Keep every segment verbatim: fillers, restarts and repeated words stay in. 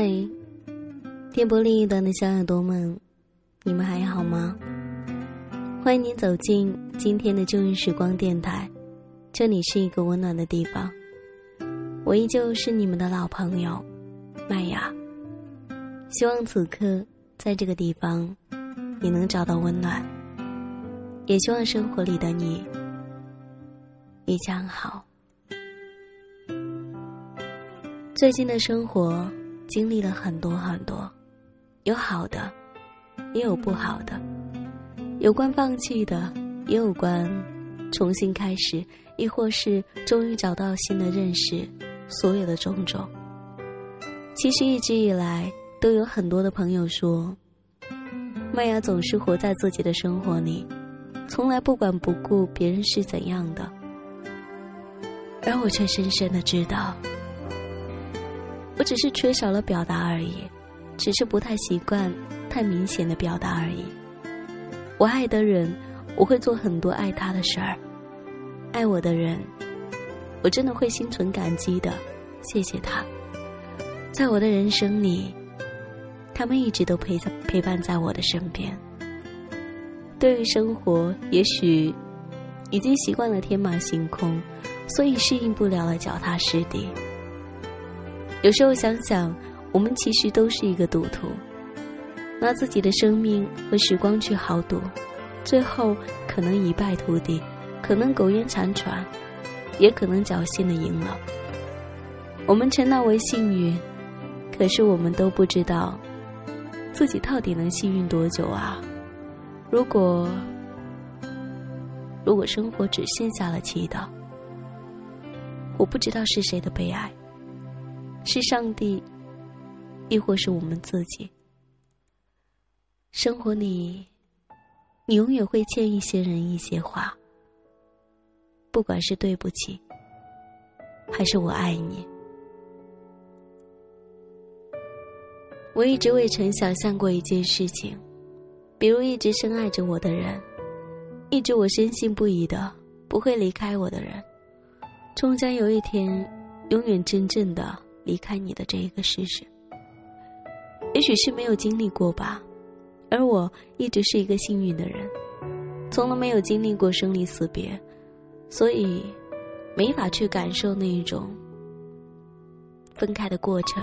嗨，电波另一端的小耳朵们，你们还好吗？欢迎您走进今天的旧日时光电台，这里是一个温暖的地方，我依旧是你们的老朋友麦雅。希望此刻在这个地方你能找到温暖，也希望生活里的你一切安好。最近的生活经历了很多很多，有好的，也有不好的，有关放弃的，也有关重新开始，亦或是终于找到新的认识，所有的种种。其实一直以来都有很多的朋友说，麦雅总是活在自己的生活里，从来不管不顾别人是怎样的，而我却深深的知道，我只是缺少了表达而已，只是不太习惯太明显的表达而已。我爱的人，我会做很多爱他的事儿；爱我的人，我真的会心存感激的，谢谢他。在我的人生里，他们一直都陪在陪伴在我的身边。对于生活，也许已经习惯了天马行空，所以适应不了了脚踏实地。有时候想想，我们其实都是一个赌徒，拿自己的生命和时光去豪赌，最后可能一败涂地，可能苟延残喘，也可能侥幸的赢了。我们称那为幸运，可是我们都不知道自己到底能幸运多久啊！如果如果生活只剩下了祈祷，我不知道是谁的悲哀，是上帝，亦或是我们自己。生活里，你永远会欠一些人一些话，不管是对不起，还是我爱你。我一直未曾想象过一件事情，比如一直深爱着我的人，一直我深信不疑的不会离开我的人，终将有一天永远真正的离开你的这一个事实。也许是没有经历过吧，而我一直是一个幸运的人，从来没有经历过生离死别，所以没法去感受那一种分开的过程。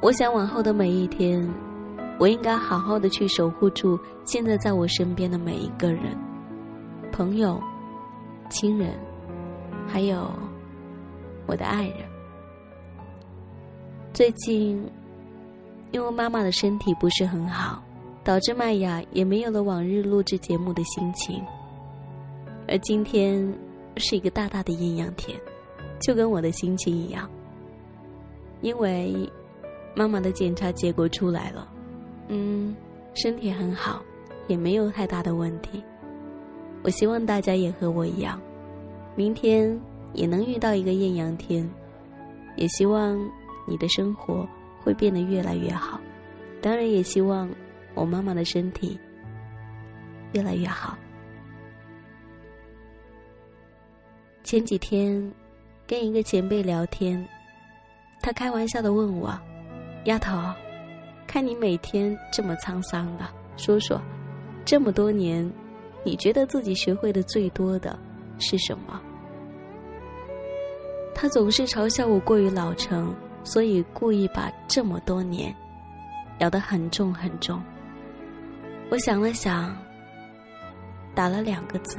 我想往后的每一天，我应该好好的去守护住现在在我身边的每一个人，朋友、亲人，还有我的爱人。最近因为妈妈的身体不是很好，导致麦雅也没有了往日录制节目的心情，而今天是一个大大的艳阳天，就跟我的心情一样。因为妈妈的检查结果出来了，嗯身体很好，也没有太大的问题。我希望大家也和我一样，明天也能遇到一个艳阳天，也希望你的生活会变得越来越好，当然也希望我妈妈的身体越来越好。前几天跟一个前辈聊天，他开玩笑地问我，丫头，看你每天这么沧桑的，说说这么多年你觉得自己学会的最多的是什么？他总是嘲笑我过于老成，所以故意把这么多年咬得很重很重。我想了想，打了两个字：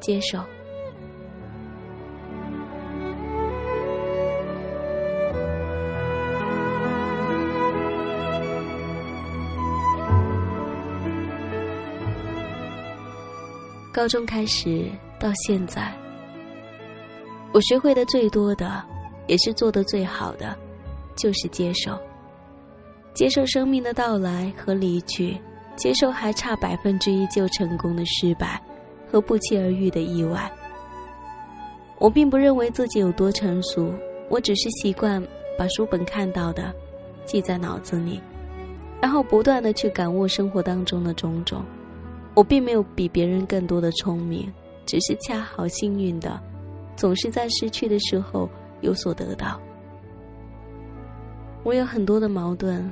接受。高中开始到现在，我学会的最多的，也是做得最好的，就是接受。接受生命的到来和离去，接受还差百分之一就成功的失败和不期而遇的意外。我并不认为自己有多成熟，我只是习惯把书本看到的记在脑子里，然后不断地去感悟生活当中的种种。我并没有比别人更多的聪明，只是恰好幸运的总是在失去的时候有所得到。我有很多的矛盾，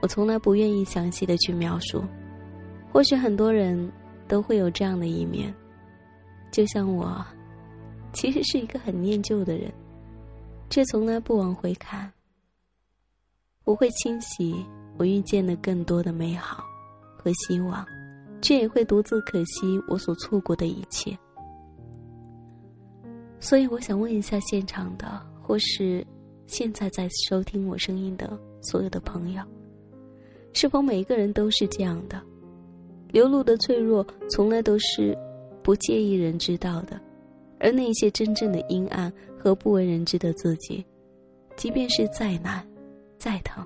我从来不愿意详细的去描述。或许很多人都会有这样的一面，就像我其实是一个很念旧的人，却从来不往回看。我会清洗我遇见的更多的美好和希望，却也会独自可惜我所错过的一切。所以我想问一下现场的，或是现在在收听我声音的所有的朋友，是否每一个人都是这样的？流露的脆弱从来都是不介意人知道的，而那些真正的阴暗和不为人知的自己，即便是再难再疼，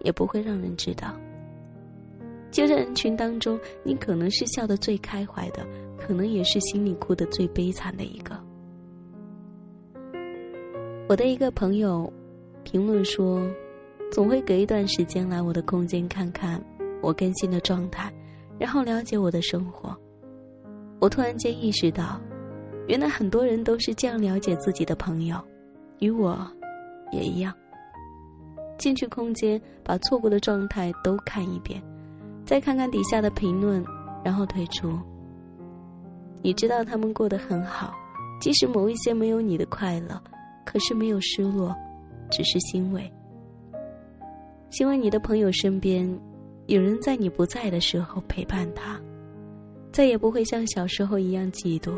也不会让人知道。就在人群当中，你可能是笑得最开怀的，可能也是心里哭得最悲惨的一个。我的一个朋友评论说，总会隔一段时间来我的空间看看我更新的状态，然后了解我的生活。我突然间意识到，原来很多人都是这样了解自己的朋友，与我也一样。进去空间，把错过的状态都看一遍，再看看底下的评论，然后退出。你知道他们过得很好，即使某一些没有你的快乐，可是没有失落，只是欣慰。欣慰你的朋友身边有人在你不在的时候陪伴他，再也不会像小时候一样嫉妒，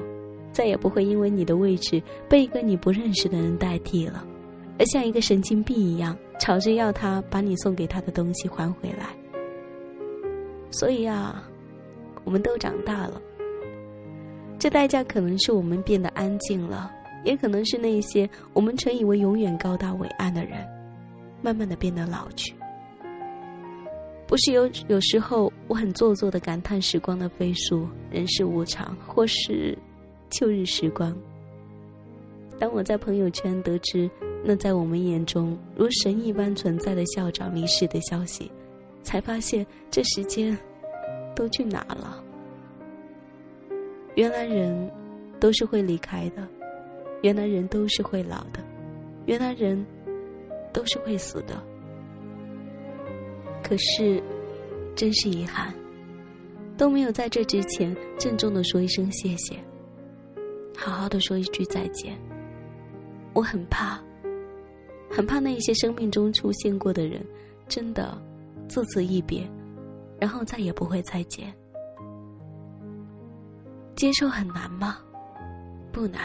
再也不会因为你的位置被一个你不认识的人代替了，而像一个神经病一样吵着要他把你送给他的东西还回来。所以啊，我们都长大了，这代价可能是我们变得安静了，也可能是那些我们曾以为永远高大伟岸的人，慢慢的变得老去。不是有有时候我很做作的感叹时光的飞速，人世无常，或是旧日时光。当我在朋友圈得知那在我们眼中如神一般存在的校长离世的消息，才发现这时间都去哪了。原来人都是会离开的，原来人都是会老的，原来人都是会死的。可是真是遗憾，都没有在这之前郑重地说一声谢谢，好好地说一句再见。我很怕很怕那一些生命中出现过的人真的自此一别，然后再也不会再见。接受很难吗？不难。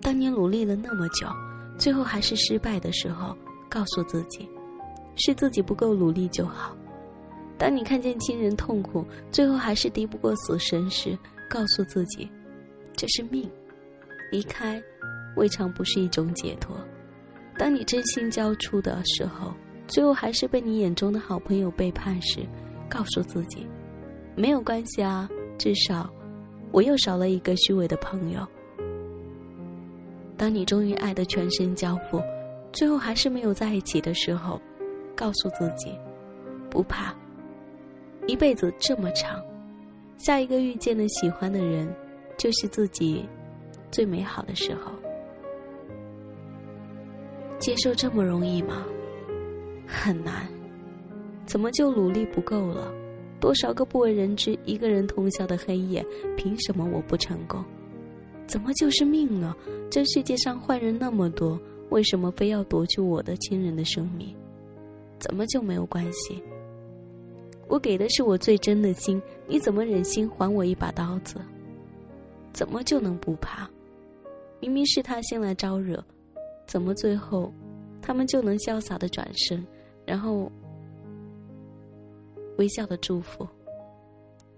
当你努力了那么久，最后还是失败的时候，告诉自己是自己不够努力就好。当你看见亲人痛苦，最后还是敌不过死神时，告诉自己这是命，离开未尝不是一种解脱。当你真心交出的时候，最后还是被你眼中的好朋友背叛时，告诉自己没有关系啊，至少我又少了一个虚伪的朋友。当你终于爱得全身交付，最后还是没有在一起的时候，告诉自己不怕，一辈子这么长，下一个遇见的喜欢的人就是自己最美好的时候。接受这么容易吗？很难。怎么就努力不够了？多少个不为人知一个人通宵的黑夜，凭什么我不成功？怎么就是命呢？这世界上坏人那么多，为什么非要夺去我的亲人的生命？怎么就没有关系？我给的是我最真的心，你怎么忍心还我一把刀子？怎么就能不怕？明明是他先来招惹，怎么最后他们就能潇洒的转身，然后微笑的祝福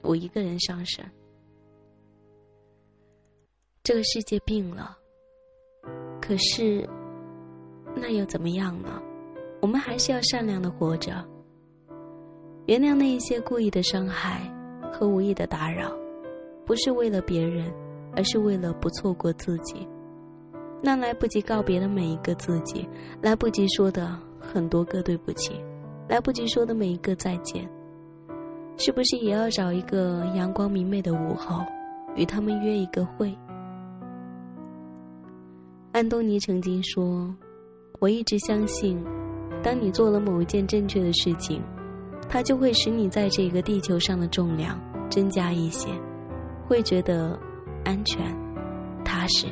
我一个人伤神？这个世界病了，可是那又怎么样呢？我们还是要善良的活着，原谅那一些故意的伤害和无意的打扰，不是为了别人，而是为了不错过自己。那来不及告别的每一个自己，来不及说的很多个对不起，来不及说的每一个再见，是不是也要找一个阳光明媚的午后，与他们约一个会？安东尼曾经说，我一直相信，当你做了某一件正确的事情，它就会使你在这个地球上的重量增加一些，会觉得安全、踏实。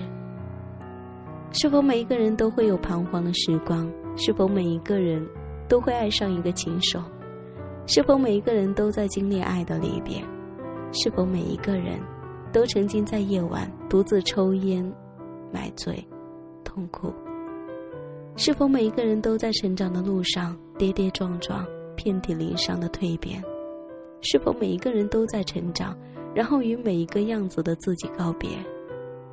是否每一个人都会有彷徨的时光？是否每一个人都会爱上一个禽兽？是否每一个人都在经历爱的离别？是否每一个人都曾经在夜晚独自抽烟、买醉、痛苦？是否每一个人都在成长的路上跌跌撞撞、遍体鳞伤的蜕变？是否每一个人都在成长，然后与每一个样子的自己告别？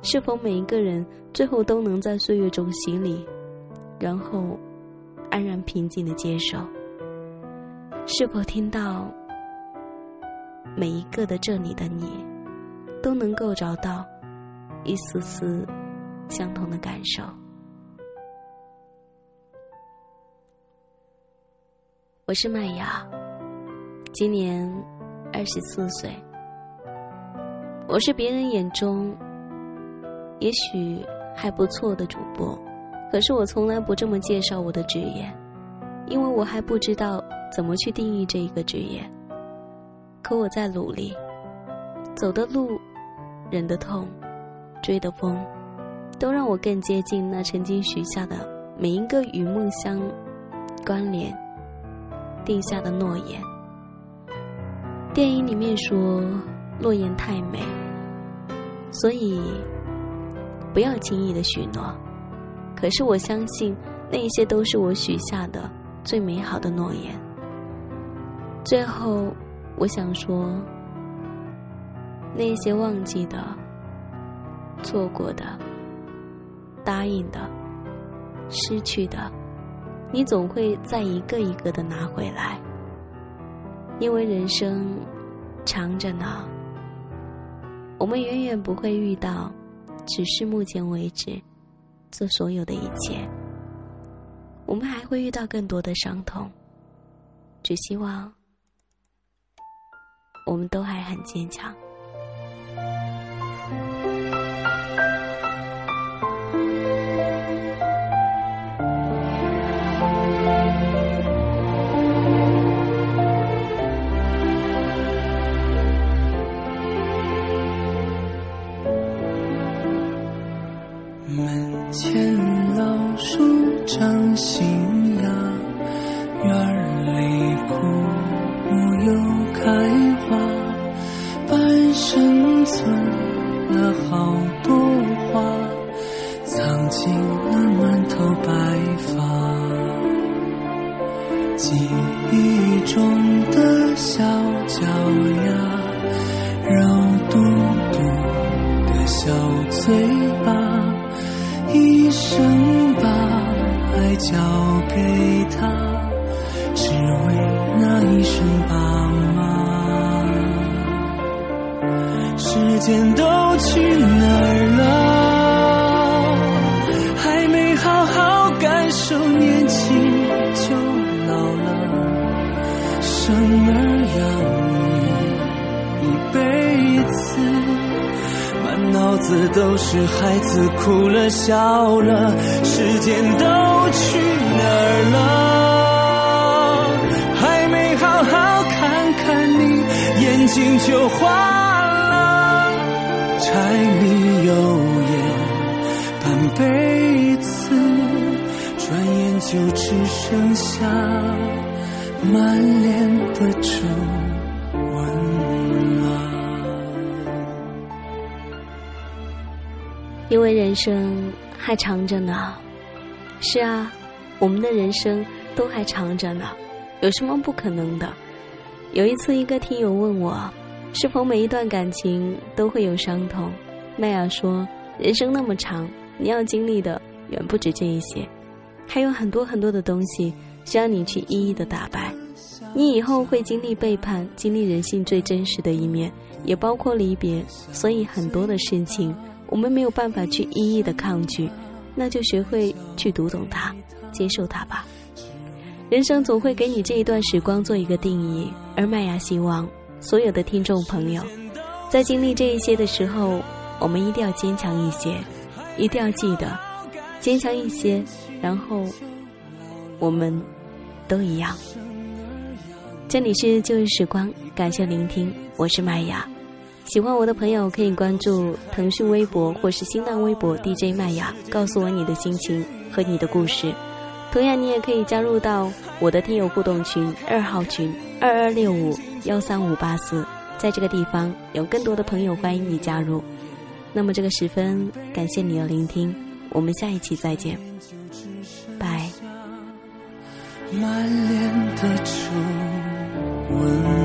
是否每一个人最后都能在岁月中洗礼，然后安然平静地接受？是否听到每一个的这里的你，都能够找到一丝丝相同的感受？我是麦雅，今年二十四岁。我是别人眼中也许还不错的主播，可是我从来不这么介绍我的职业，因为我还不知道怎么去定义这一个职业。可我在努力，走的路、忍的痛、追的风，都让我更接近那曾经许下的每一个与梦相关联、定下的诺言。电影里面说诺言太美，所以不要轻易的许诺，可是我相信那一些都是我许下的最美好的诺言。最后我想说，那些忘记的、错过的、答应的、失去的，你总会再一个一个的拿回来，因为人生长着呢，我们远远不会遇到只是目前为止这所有的一切，我们还会遇到更多的伤痛，只希望我们都还很坚强。门前老树长新芽，院里枯木又开花，半生存了好多话，藏进了满头白发。记忆中的小脚丫，肉嘟嘟的小嘴巴，一生把爱交给他，只为那一声爸妈。时间都去哪儿了？还没好好感受年轻就老了，生儿养女一辈子，脑子都是孩子哭了笑了。时间都去哪儿了？还没好好看看你，眼睛就花了。柴米油盐半辈子，转眼就只剩下满脸的皱。因为人生还长着呢。是啊，我们的人生都还长着呢，有什么不可能的？有一次一个听友问我，是否每一段感情都会有伤痛？麦雅说，人生那么长，你要经历的远不止这一些，还有很多很多的东西需要你去一一的打败。你以后会经历背叛，经历人性最真实的一面，也包括离别，所以很多的事情我们没有办法去一一的抗拒，那就学会去读懂它，接受它吧。人生总会给你这一段时光做一个定义，而麦雅希望所有的听众朋友，在经历这一些的时候，我们一定要坚强一些，一定要记得，坚强一些，然后我们都一样。这里是旧日时光，感谢聆听，我是麦雅。喜欢我的朋友可以关注腾讯微博或是新浪微博 D J 麦雅，告诉我你的心情和你的故事。同样，你也可以加入到我的听友互动群二号群二二六五幺三五八四，在这个地方有更多的朋友欢迎你加入。那么这个时分，感谢你的聆听，我们下一期再见，拜。满脸的皱纹。